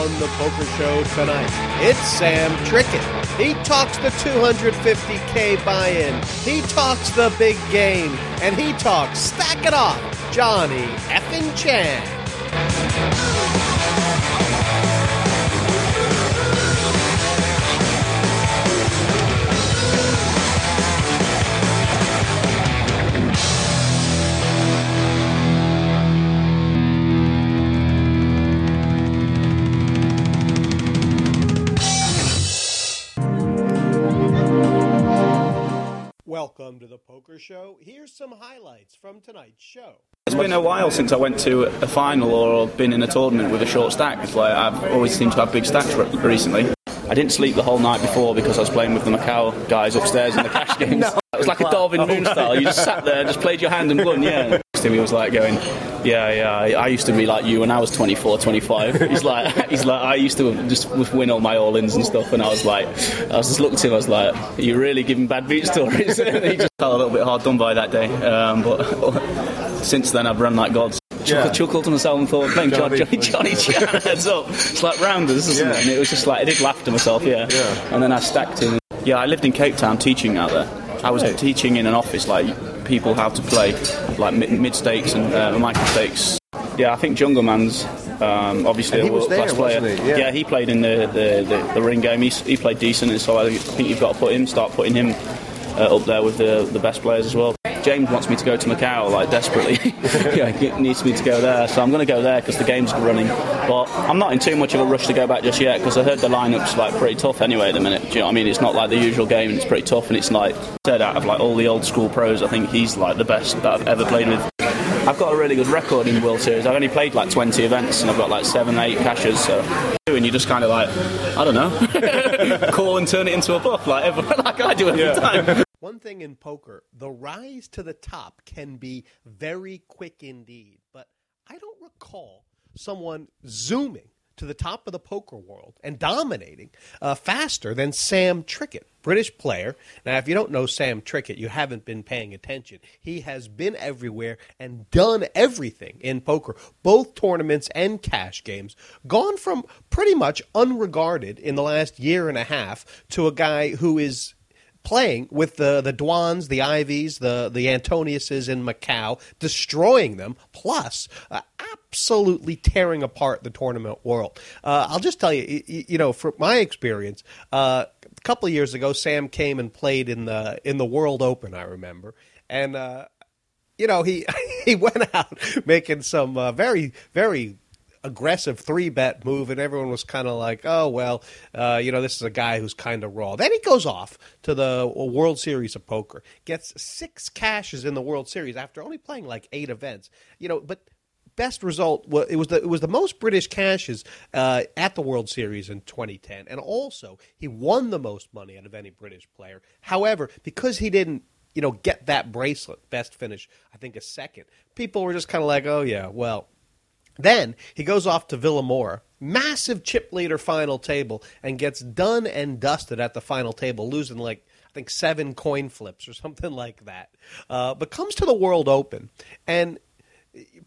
on the poker show tonight. It's Sam Trickett. He talks the 250K buy-in. He talks the big game. And he talks, stack it off, Johnny effing Chan. Welcome to the Poker Show. Here's some highlights from tonight's show. It's been a while since I went to a final or been in a tournament with a short stack. It's like I've always seemed to have big stacks recently. I didn't sleep the whole night before because I was playing with the Macau guys upstairs in the cash games. No. It was like a Darwin Moonstar. You just sat there, just played your hand and won, yeah. Next to me was like going, I used to be like you when I was 24, 25. He's like, I used to just win all my all-ins and stuff, and I was just looking at him, I was like, are you really giving bad beat stories? He just felt a little bit hard done by that day, but since then I've run like gods. Chuckled to myself and thought, thank God, Johnny Chan, heads up. It's like rounders, isn't it? And it was just like, I did laugh to myself, yeah. And then I stacked him. Yeah, I lived in Cape Town teaching out there. I was teaching in an office, like, people how to play, like, mid-stakes and micro-stakes. Yeah, I think Jungle Man's obviously a world-class player. Yeah, he played in the ring game. He played decent, and so I think you've got to start putting him up there with the best players as well. James wants me to go to Macau, like, desperately. He needs me to go there, so I'm going to go there because the game's running. But I'm not in too much of a rush to go back just yet because I heard the lineup's, like, pretty tough anyway at the minute. Do you know what I mean? It's not like the usual game, and it's pretty tough, and it's, like, said out of, like, all the old-school pros, I think he's, like, the best that I've ever played with. I've got a really good record in World Series. I've only played, like, 20 events, and I've got, like, 7, 8 cashes, so... And you just kind of, like, I don't know, call and turn it into a buff, like I do every time. One thing in poker, the rise to the top can be very quick indeed, but I don't recall someone zooming to the top of the poker world and dominating faster than Sam Trickett, British player. Now, if you don't know Sam Trickett, you haven't been paying attention. He has been everywhere and done everything in poker, both tournaments and cash games, gone from pretty much unregarded in the last year and a half to a guy who is... playing with the Dwans, the Ivys, the Antoniuses in Macau, destroying them, plus absolutely tearing apart the tournament world. I'll just tell you, from my experience, a couple of years ago, Sam came and played in the World Open, I remember, and he went out making some very, very aggressive 3-bet move, and everyone was kind of like, oh, well, this is a guy who's kind of raw. Then he goes off to the World Series of Poker, gets 6 cashes in the World Series after only playing like 8 events, but best result, it was the most British cashes at the World Series in 2010, and also he won the most money out of any British player. However, because he didn't get that bracelet, best finish, I think a second, people were just kind of like, oh, yeah, well. Then he goes off to Villamoura, massive chip leader final table, and gets done and dusted at the final table, losing like, I think, 7 coin flips or something like that. But comes to the World Open and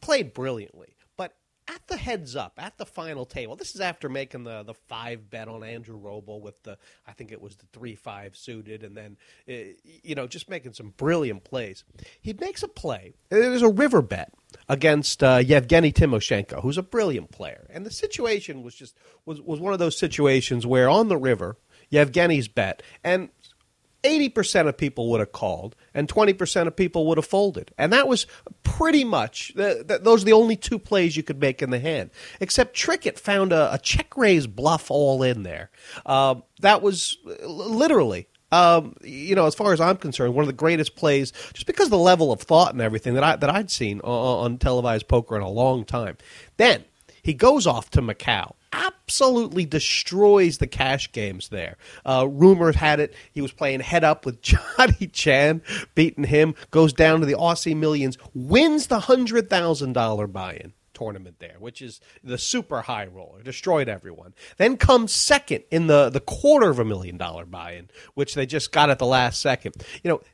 played brilliantly. But at the heads up, at the final table, this is after making the 5-bet on Andrew Robl with I think it was the 3-5 suited, and then, just making some brilliant plays. He makes a play. It was a river bet against Yevgeny Tymoshenko, who's a brilliant player. And the situation was just was one of those situations where on the river, Yevgeny's bet, and 80% of people would have called, and 20% of people would have folded. And that was pretty much, those are the only 2 plays you could make in the hand. Except Trickett found a check-raise bluff all in there. That was literally... as far as I'm concerned, one of the greatest plays, just because of the level of thought and everything that I'd seen on televised poker in a long time. Then he goes off to Macau, absolutely destroys the cash games there. Rumors had it he was playing head up with Johnny Chan, beating him, goes down to the Aussie Millions, wins the $100,000 buy-in tournament there, which is the super high roller, destroyed everyone. Then comes second in the $250,000 buy-in, which they just got at the last second.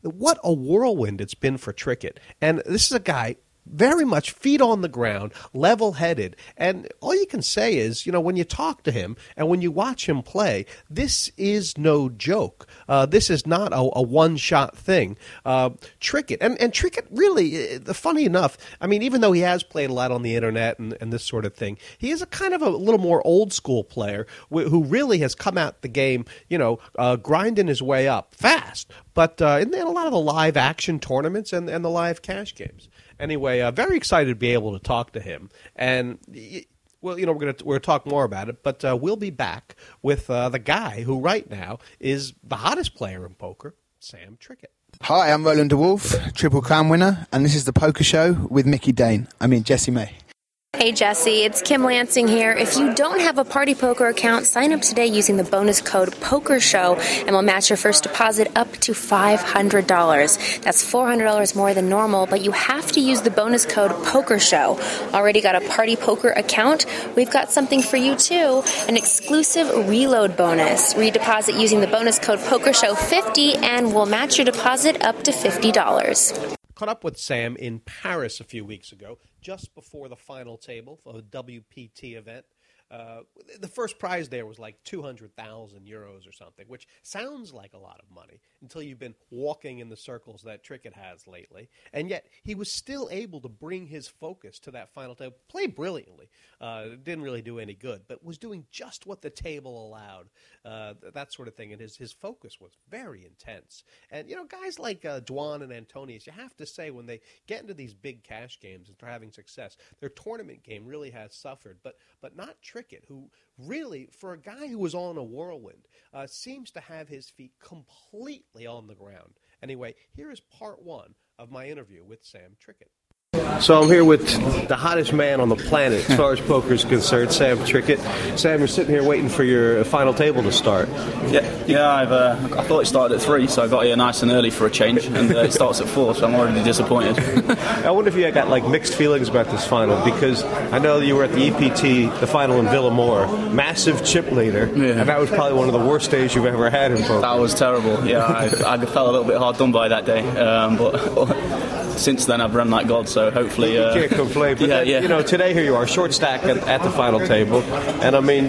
What a whirlwind it's been for Trickett. And this is a guy very much feet on the ground, level-headed. And all you can say is, you know, when you talk to him and when you watch him play, this is no joke. This is not a one-shot thing. Trickett, and Trickett really, funny enough, I mean, even though he has played a lot on the internet and this sort of thing, he is a kind of a little more old-school player who really has come out the game, you know, grinding his way up fast. But in a lot of the live action tournaments and the live cash games. Anyway, very excited to be able to talk to him. And, well, you know, we're gonna talk more about it, but we'll be back with the guy who right now is the hottest player in poker, Sam Trickett. Hi, I'm Roland de Wolf, Triple Crown winner, and this is The Poker Show with Mickey Dane. I mean, Jesse May. Hey Jesse, it's Kim Lansing here. If you don't have a Party Poker account, sign up today using the bonus code POKERSHOW and we'll match your first deposit up to $500. That's $400 more than normal, but you have to use the bonus code POKERSHOW. Already got a Party Poker account? We've got something for you too, an exclusive reload bonus. Redeposit using the bonus code POKERSHOW50 and we'll match your deposit up to $50. Caught up with Sam in Paris a few weeks ago, just before the final table for the WPT event. The first prize there was like 200,000 euros or something, which sounds like a lot of money until you've been walking in the circles that Trickett has lately. And yet he was still able to bring his focus to that final table, play brilliantly, didn't really do any good, but was doing just what the table allowed, that sort of thing. And his focus was very intense. And, you know, guys like Dwan and Antonius, you have to say when they get into these big cash games and they're having success, their tournament game really has suffered, but not Trickett, who really, for a guy who was on a whirlwind, seems to have his feet completely on the ground. Anyway, here is part one of my interview with Sam Trickett. So I'm here with the hottest man on the planet as far as poker is concerned, Sam Trickett. Sam, you're sitting here waiting for your final table to start. Yeah. I thought it started at 3, so I got here nice and early for a change, and it starts at 4, so I'm already disappointed. I wonder if you got like mixed feelings about this final, because I know that you were at the EPT, the final in Villamoura, massive chip leader, and that was probably one of the worst days you've ever had in poker. That was terrible. Yeah, I felt a little bit hard done by that day, but since then I've run like God, so hopefully... you can't complain, but yeah. You know, today here you are, short stack at the final table, and I mean,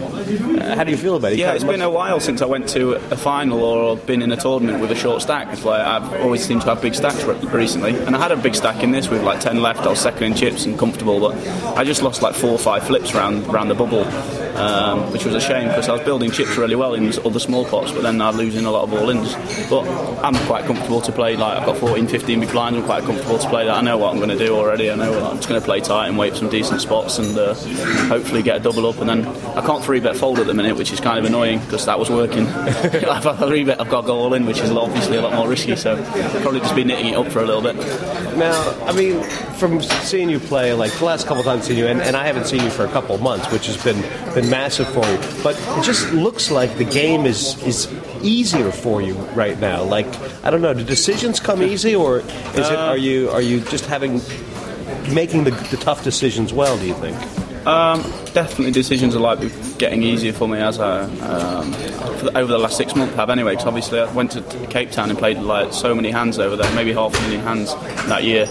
how do you feel about it? Yeah, it's been a while since I went to a final or been in a tournament with a short stack. It's like I've always seemed to have big stacks recently, and I had a big stack in this with like 10 left. I was second in chips and comfortable, but I just lost like 4 or 5 flips around the bubble, which was a shame because I was building chips really well in other small pots, but then I'm losing a lot of all-ins. But I'm quite comfortable to play, like I've got 14, 15 big blinds, I'm quite comfortable to play that. I know what I'm going to do already. I know I'm just going to play tight and wait for some decent spots and hopefully get a double up. And then I can't 3-bet fold at the minute, which is kind of annoying because that was working. I've had a 3-bet, I've got to go all in, which is obviously a lot more risky, so I'll probably just be knitting it up for a little bit. Now, I mean, from seeing you play, like the last couple of times I've seen you, and I haven't seen you for a couple of months, which has been massive for you, but it just looks like the game is easier for you right now. Like, I don't know, do decisions come easy, or is it? Are you just making the tough decisions well, do you think? Definitely decisions are likely getting easier for me as I over the last 6 months have anyway, because obviously I went to Cape Town and played like so many hands over there, maybe 500,000 hands that year.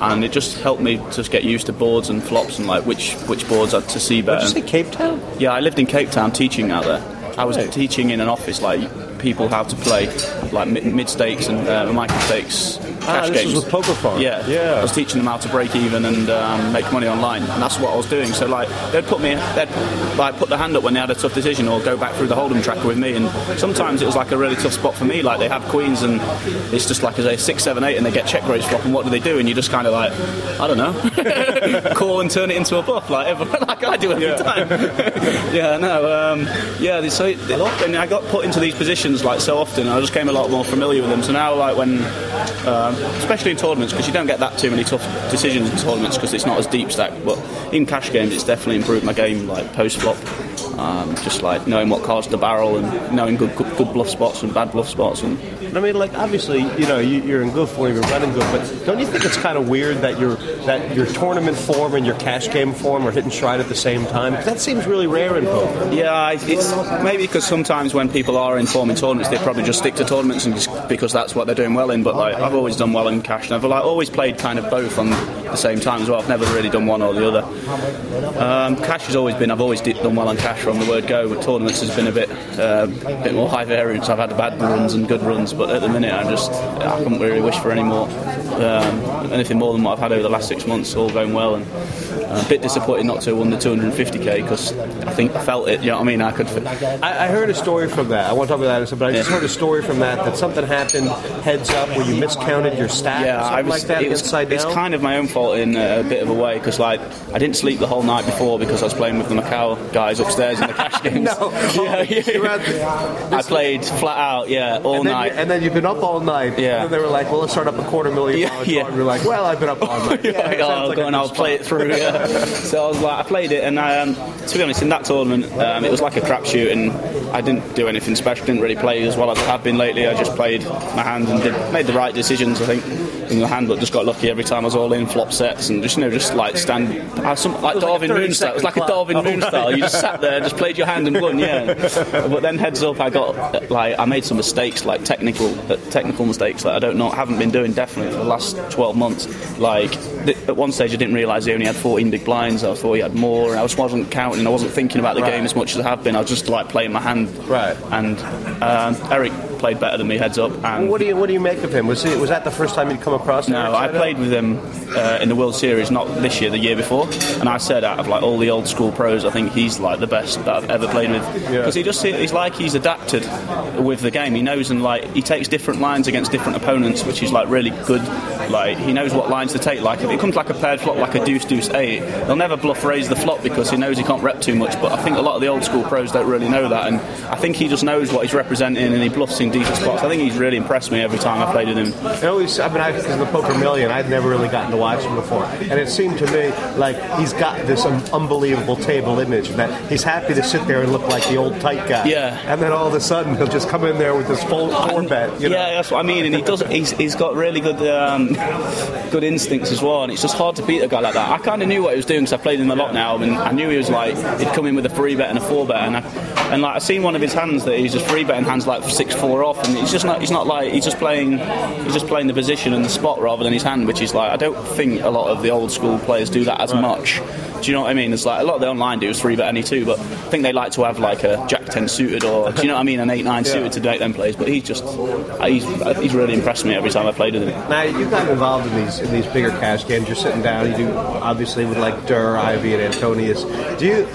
And it just helped me just get used to boards and flops and like which boards I'd to see better. Did you say Cape Town? Yeah, I lived in Cape Town teaching out there. I was teaching in an office like people how to play like mid-stakes and micro-stakes cash games. This was with Poker Farm? Yeah. I was teaching them how to break even and make money online, and that's what I was doing. So like they'd put their hand up when they had a tough decision or go back through the hold'em tracker with me, and sometimes it was like a really tough spot for me. Like they have queens and it's just like a 6, 7, 8 and they get check raise flop, and what do they do? And you just kind of like, I don't know, call and turn it into a bluff like I do every time. And I got put into these positions like so often, I just became a lot more familiar with them. So now, like when, especially in tournaments, because you don't get that too many tough decisions in tournaments because it's not as deep stacked. But in cash games, it's definitely improved my game, like post flop, just like knowing what cards to barrel and knowing good bluff spots and bad bluff spots. And I mean, like obviously, you know, you're in good form, you're running good, but don't you think it's kind of weird that your tournament form and your cash game form are hitting stride at the same time? Because that seems really rare in poker. Yeah, it's maybe because sometimes when people are in form in tournaments, they probably just stick to tournaments and just because that's what they're doing well in. But like I've always done well in cash, and I've always played kind of both on the same time as well. I've never really done one or the other. Cash has always been, I've always done well on cash from the word go. With tournaments has been a bit more high variance. I've had bad runs and good runs, but at the minute I couldn't really wish for any more, anything more than what I've had over the last 6 months. All going well, and a bit disappointed not to have won the 250k because I think I felt it, you know what I mean? I heard a story from that. I won't talk about that, but I just heard a story from that something happened heads up where you miscounted your stack or something It's kind of my own fault in a bit of a way because I didn't sleep the whole night before because I was playing with the Macau guys upstairs in the cash games. I played flat out, all night. And then you've been up all night. Yeah. And then they were like, well, let's start up $250,000. Yeah. And you're like, well, I've been up all night. I'll play it through. Yeah. So I was like, I played it, and to be honest, in that tournament, it was like a crapshoot, and I didn't do anything special. Didn't really play as well as I have been lately. I just played my hand and made the right decisions, I think, in the hand, but just got lucky every time. I was all in flop sets and like Darwin Moonstar. It was like a Darwin Moonstar. You just sat there, and just played your hand and won. Yeah. But then heads up, I got I made some mistakes, like technical mistakes that haven't been doing definitely for the last 12 months. Like at one stage, I didn't realise he only had 14 big blinds. I thought he had more, and I just wasn't counting. I wasn't thinking about the game as much as I have been. I was just playing my hand. Right. And Erik played better than me heads up. And what do you make of him? Was that the first time you'd come across? No, I played with him in the World Series, not this year, the year before. And I said, out of all the old school pros, I think he's the best that I've ever played with. Because he's adapted with the game. He knows and he takes different lines against different opponents, which is really good. He knows what lines to take. If it comes a paired flop, a deuce eight, they'll never bluff raise the flop because he knows he can't rep too much. But I think a lot of the old school pros don't really know that, and I think he just knows what he's representing and he bluffs in decent spots. I think he's really impressed me every time I played with him. Because of the Poker Million, I've never really gotten to watch him before, and it seemed to me he's got this unbelievable table image that he's happy to sit there and look like the old tight guy. Yeah. And then all of a sudden he'll just come in there with this full four bet. Yeah, that's what I mean. And he does. He's got really good good instincts as well, and it's just hard to beat a guy like that. I kind of knew what he was doing because I played him a lot now, and I knew he was he'd come in with a 3-bet and a 4-bet, and I seen one of his hands that he's just 3-betting hands 6-4 off, and he's just playing the position and the spot rather than his hand, which is I don't think a lot of the old school players do that as much. Do you know what I mean? It's a lot of the online dudes 3-bet any two, but I think they like to have a Jack-10 suited or, do you know what I mean, an 8-9 suited to make them plays, but he's really impressed me every time I played with him. Now, you've gotten involved in these bigger cash games. You're sitting down, you do, obviously, with Ivy and Antonius. Do you,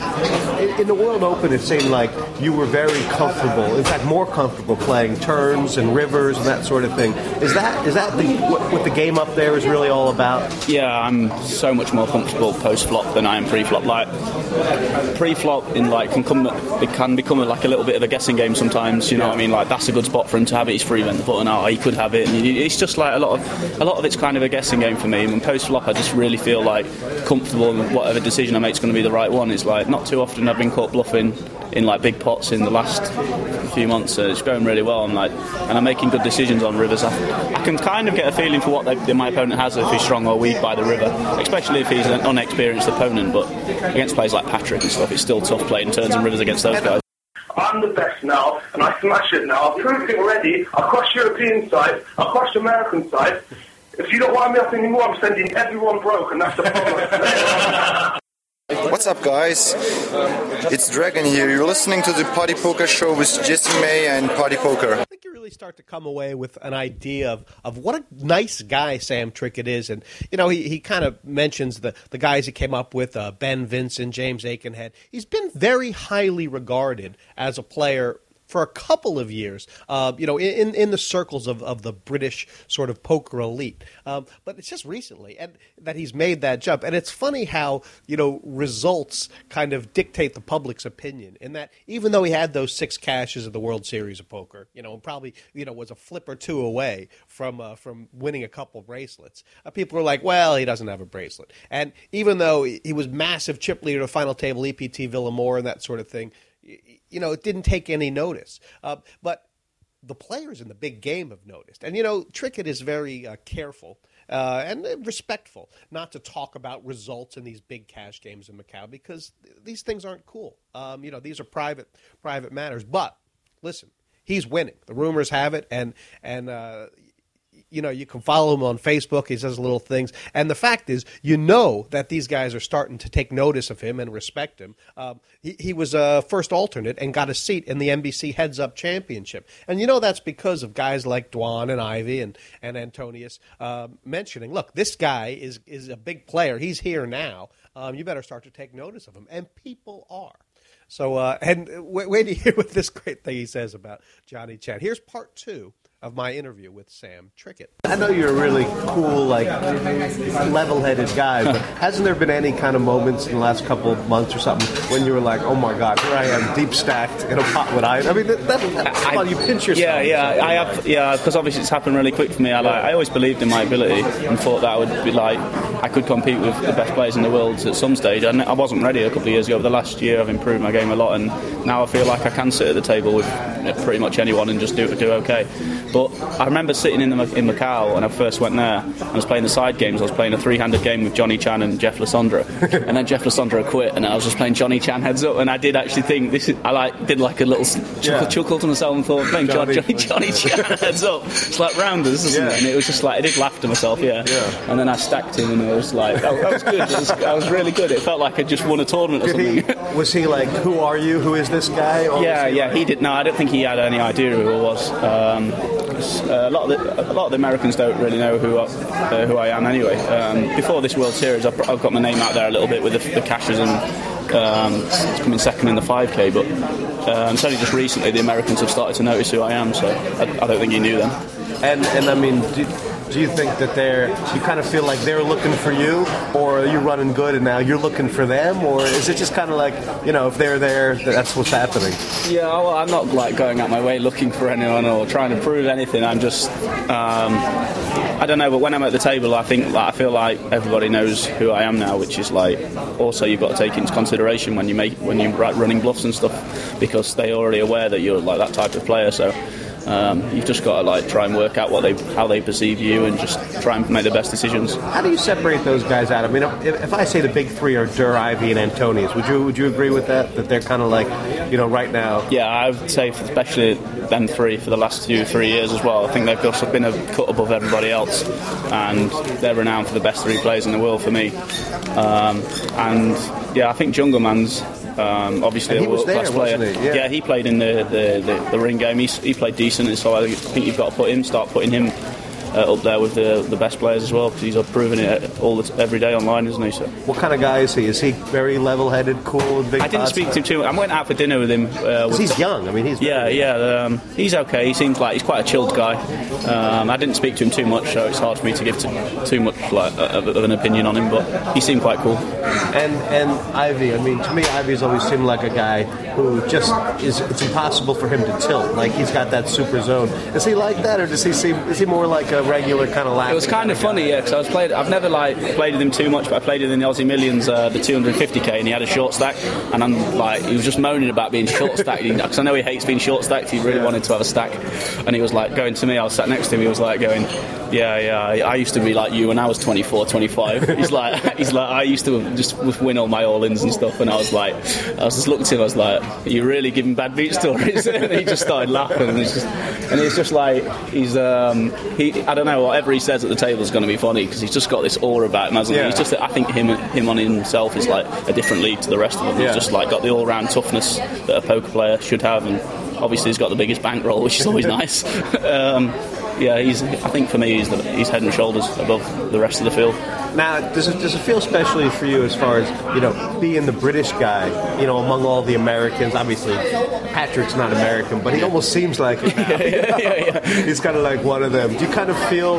in the World Open, it seemed like you were very comfortable, in fact, more comfortable playing turns and rivers and that sort of thing. Is that what the game up there is really all about? Yeah, I'm so much more comfortable post-flop than I am pre-flop. Pre-flop can become a little bit of a guessing game sometimes. You know what I mean? That's a good spot for him to have it. He's free went the button out. He could have it. And it's just a lot of it's kind of a guessing game for me. And post flop, I just really feel comfortable with whatever decision I make is going to be the right one. It's not too often I've been caught bluffing in big pots in the last few months, so it's going really well. And I'm making good decisions on rivers. I can kind of get a feeling for what my opponent has if he's strong or weak by the river, especially if he's an unexperienced opponent. But against players like Patrick and stuff, it's still tough playing turns and rivers against those guys. I'm the best now, and I smash it now. I've proved it already. I've crushed European side. I've crushed American side. If you don't wind me up anymore, I'm sending everyone broke, and that's the problem. What's up, guys? It's Dragon here. You're listening to the Party Poker Show with Jesse May and Party Poker. I think you really start to come away with an idea of what a nice guy Sam Trickett is. And, you know, he kind of mentions the guys he came up with, Ben Vinson, James Aikenhead. He's been very highly regarded as a player for a couple of years, in the circles of the British sort of poker elite. But it's just recently and that he's made that jump. And it's funny how, results kind of dictate the public's opinion in that even though he had those 6 cashes of the World Series of Poker, and probably, was a flip or two away from winning a couple bracelets, people were like, well, he doesn't have a bracelet. And even though he was massive chip leader to final table, EPT, Villamoura, and that sort of thing, it didn't take any notice. But the players in the big game have noticed. And, Trickett is very careful and respectful not to talk about results in these big cash games in Macau because these things aren't cool. These are private matters. But, listen, he's winning. The rumors have it, and you know, you can follow him on Facebook. He says little things. And the fact is, you know that these guys are starting to take notice of him and respect him. He was a first alternate and got a seat in the NBC Heads Up Championship. And you know that's because of guys like Dwan and Ivy and Antonius mentioning, look, this guy is a big player. He's here now. You better start to take notice of him. And people are. So, and wait to hear what this great thing he says about Johnny Chan. Here's part two of my interview with Sam Trickett. I know you're a really cool, like, level-headed guy, but hasn't there been any kind of moments in the last couple of months or something when you were like, oh, my God, here I am, deep-stacked in a pot with Ivy? I mean, that's how you pinch yourself. Yeah, because obviously it's happened really quick for me. I always believed in my ability and thought that I would be like, I could compete with the best players in the world at some stage. And I wasn't ready a couple of years ago. Over the last year, I've improved my game a lot, and now I feel like I can sit at the table with pretty much anyone and just do okay. But I remember sitting in Macau when I first went there. I was playing the side games. I was playing a three-handed game with Johnny Chan and Jeff Lissandra, and then Jeff Lissandra quit, and I was just playing Johnny Chan heads up. And I did actually think this. I did a little chuckle to myself and thought, "Thank God, Johnny Chan heads up." It's like rounders, isn't it? And it was just like I did laugh to myself, yeah. And then I stacked him, and I was like, "That was good. I was really good." It felt like I just won a tournament or something. Was he like, "Who are you? Who is this guy?" Or yeah. He didn't. No, I don't think he had any idea who I was. A lot of the Americans don't really know who I am anyway. Before this World Series, I've got my name out there a little bit with the cashers and coming second in the 5K, but it's only just recently the Americans have started to notice who I am, so I don't think you knew them. And I mean, do you think that you kind of feel like they're looking for you, or are you running good and now you're looking for them, or is it just kind of like, you know, if they're there, that's what's happening? Yeah, well, I'm not like going out my way looking for anyone or trying to prove anything. I'm just, I don't know, but when I'm at the table, I feel like everybody knows who I am now, which is like, also you've got to take into consideration when you're running bluffs and stuff, because they're already aware that you're like that type of player, so... you've just got to like try and work out how they perceive you and just try and make the best decisions. How do you separate those guys out? I mean, if I say the big three are Dur, Ivy, and Antonius, would you agree with that they're kind of like, you know, right now? Yeah, I would say especially them three for the last 2-3 years as well. I think they've also been a cut above everybody else, and they're renowned for the best three players in the world for me. And yeah, I think Jungle Man's obviously a world-class player. Yeah, he played in the ring game. He played decent, and so I think you've got to start putting him up there with the best players as well, because he's proven it every day online, isn't he? So. What kind of guy is he? Is he very level-headed, cool, and big? I didn't speak to him too much. I went out for dinner with him. Because he's young. I mean, he's young. He's okay. He seems like he's quite a chilled guy. I didn't speak to him too much, so it's hard for me to give too much like of an opinion on him. But he seemed quite cool. And Ivy. I mean, to me, Ivy's always seemed like a guy who just it's impossible for him to tilt. Like he's got that super zone. Is he like that, or does he seem? Is he more like a regular kind of laugh? It was kind of funny, yeah, because I've never like played with him too much, but I played with him in the Aussie Millions, the 250k, and he had a short stack, and I'm like, he was just moaning about being short stacked, because I know he hates being short stacked. He really wanted to have a stack, and he was like going to me. I was sat next to him. He was like going, yeah, I used to be like you when I was 24, 25. He's like, I used to just win all my all-ins and stuff, and I was just looked at him. I was like, are you really giving bad beat stories? And he just started laughing, and it's just like he's I don't know, whatever he says at the table is going to be funny, because he's just got this aura about him, hasn't he? He's just, I think him on himself is like a different league to the rest of them. He's just like got the all-round toughness that a poker player should have, and obviously he's got the biggest bankroll, which is always nice. I think for me he's head and shoulders above the rest of the field. Now, does it feel especially for you as far as, you know, being the British guy, you know, among all the Americans? Obviously, Patrick's not American, but he almost seems like it now. He's kind of like one of them. Do you kind of feel,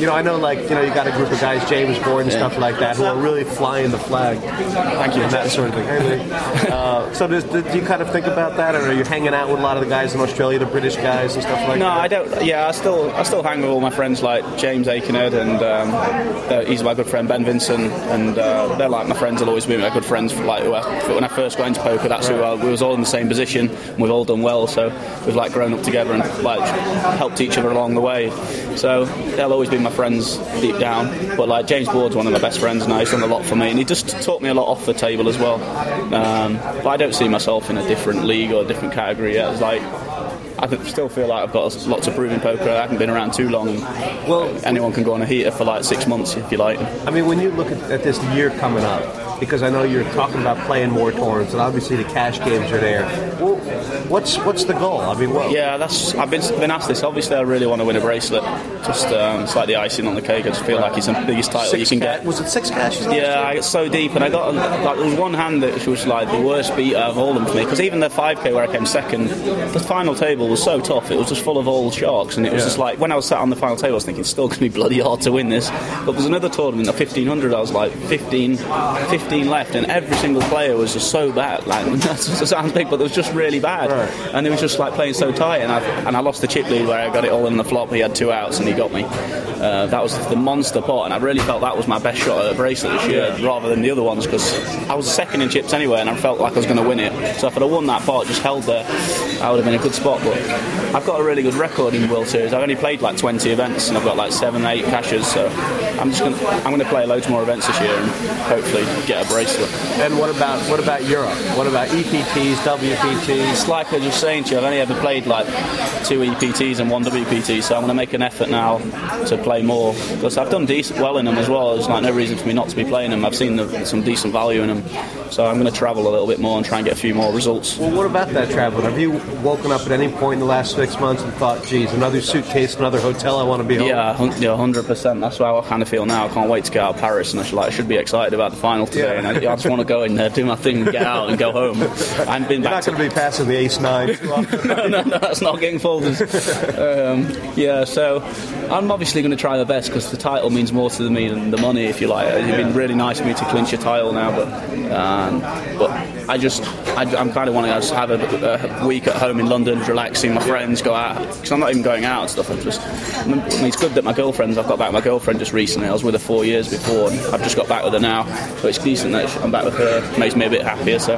you know, I know, like, you know, you got a group of guys, James Borden, stuff like that, who are really flying the flag. Thank you. And that sort of thing. So do you kind of think about that, or are you hanging out with a lot of the guys in Australia, the British guys and stuff like that? No, I don't. Yeah, I still hang with all my friends like James Aikenhead, and he's my good friend Ben Vinson, and they're like my friends. I'll always be my good friends. Like when I first got into poker, that's who we was all in the same position. And we've all done well, so we've like grown up together and like helped each other along the way. So they'll always be my friends deep down. But like James Bord's one of my best friends now. He's done a lot for me, and he just taught me a lot off the table as well. But I don't see myself in a different league or a different category yet. It's like I still feel like I've got a lot to prove in poker. I haven't been around too long. Well, anyone can go on a heater for like 6 months if you like. I mean, when you look at this year coming up, because I know you're talking about playing more tournaments, and obviously the cash games are there. Well, what's the goal? I mean, what? Yeah, I've been asked this. Obviously, I really want to win a bracelet. Just it's like the icing on the cake. I just feel like it's the biggest title you can get. Was it six cashes? Yeah, I got so deep, and I got like there was one hand that was like the worst beat of all of them for me, because even the 5K where I came second, the final table was so tough. It was just full of old sharks, and it was just like when I was sat on the final table, I was thinking it's still going to be bloody hard to win this. But there's another tournament at 1500. I was like 15 left, and every single player was just so bad. Like that sounds big, but it was just really bad, right. And it was just like playing so tight. And I lost the chip lead where I got it all in the flop. He had two outs, and he got me. That was the monster pot, and I really felt that was my best shot at a bracelet this year, rather than the other ones, because I was second in chips anyway, and I felt like I was going to win it. So if I'd have won that pot, just held there, I would have been a good spot. But I've got a really good record in the World Series. I've only played like 20 events, and I've got like 7-8 cashes. So I'm going to play loads more events this year, and hopefully get a bracelet. And what about Europe? What about EPTs, WPTs? It's like I was just saying to you, I've only ever played like 2 EPTs and 1 WPT. So I'm going to make an effort now to play more, because I've done decent well in them as well. There's like no reason for me not to be playing them. I've seen some decent value in them, so I'm going to travel a little bit more and try and get a few more results. Well, what about that travel? Have you woken up at any point in the last 6 months and thought, geez, another suitcase, another hotel, I want to be home? Yeah, 100%. That's how I kind of feel now. I can't wait to get out of Paris, and I should be excited about the final today, and I just want to go in there, do my thing, get out and go home. You're not going to be passing the ace-9 too often. No, that's not getting folded. So I'm obviously going to try my best, because the title means more to me than the money, if you like. It's been really nice for me to clinch a title now, but I'm kind of wanting to just have a week at home in London, relaxing, my friends, go out, because I'm not even going out and stuff. It's good that I've got back with my girlfriend just recently. I was with her 4 years before, and I've just got back with her now, but it's decent that I'm back with her. It makes me a bit happier, so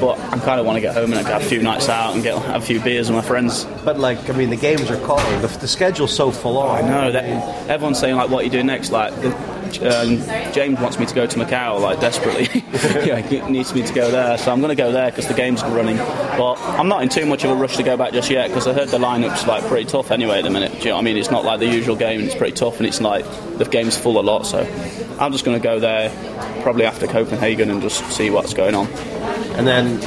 but I kind of want to get home and have a few nights out and have a few beers with my friends. But like, I mean, the games are calling, the schedule's so full on. I know, everyone's saying like, what are you doing next? Like James wants me to go to Macau, like desperately. He needs me to go there, so I'm going to go there because the games are running. But I'm not in too much of a rush to go back just yet, because I heard the lineup's like pretty tough anyway at the minute. Do you know what I mean? It's not like the usual game, and it's pretty tough, and it's like the game's full a lot. So I'm just going to go there probably after Copenhagen and just see what's going on. And then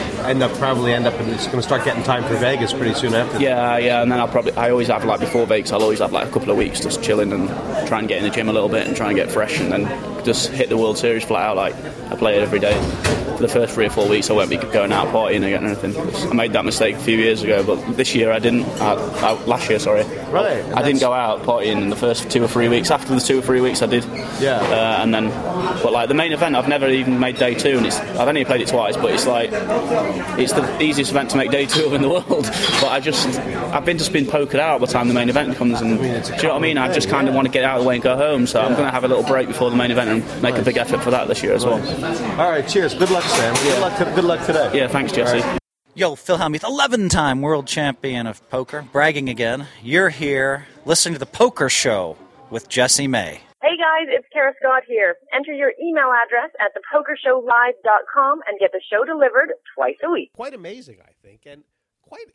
probably end up, and it's going to start getting time for Vegas pretty soon after. Yeah, and then I always have like before Vegas, I'll always have like a couple of weeks just chilling and try and get in the gym a little bit and try and get fresh, and then just hit the World Series flat out. Like, I play it every day. For the first 3 or 4 weeks, I won't be going out partying or anything. I made that mistake a few years ago, but this year I didn't. Last year, sorry. Really? I didn't go out partying in the first 2 or 3 weeks. After the 2 or 3 weeks, I did. Yeah. And then, but like the main event, I've never even made day two, and I've only played it twice, but it's like it's the easiest event to make day two of in the world. But I've just been pokered out by the time the main event comes, and do you know what I mean? I just kind of want to get out of the way and go home, so I'm going to have a little break before the main event and make a big effort for that this year as well. All right, cheers. Good luck, Sam. Good luck today. Yeah, thanks, Jesse. Right. Yo, Phil Hellmuth, 11-time world champion of poker, bragging again. You're here listening to The Poker Show with Jesse May. Hey, guys, it's Kara Scott here. Enter your email address at thepokershowlive.com and get the show delivered twice a week. Quite amazing, I think, and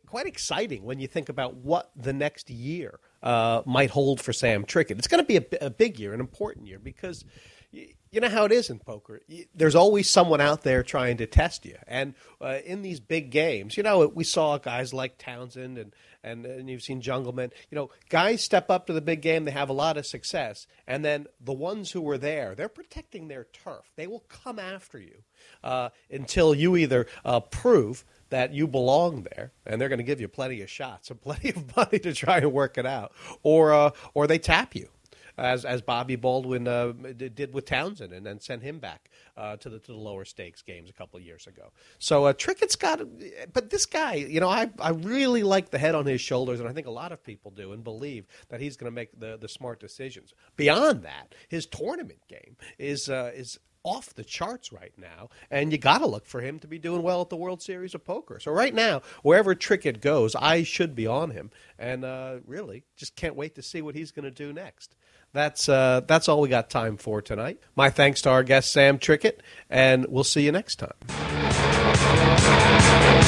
quite exciting when you think about what the next year might hold for Sam Trickett. It's going to be a big year, an important year, because you know how it is in poker. There's always someone out there trying to test you. And in these big games, we saw guys like Townsend and you've seen Jungleman. Guys step up to the big game. They have a lot of success. And then the ones who were there, they're protecting their turf. They will come after you until you either prove that you belong there, and they're going to give you plenty of shots and plenty of money to try and work it out, or they tap you, as Bobby Baldwin did with Townsend, and then sent him back to the lower stakes games a couple of years ago. So Trickett's got, but this guy, I really like the head on his shoulders, and I think a lot of people do and believe that he's going to make the smart decisions. Beyond that, his tournament game is off the charts right now, and you got to look for him to be doing well at the World Series of Poker. So right now, wherever Trickett goes, I should be on him, and really just can't wait to see what he's going to do next. That's all we got time for tonight. My thanks to our guest, Sam Trickett, and we'll see you next time.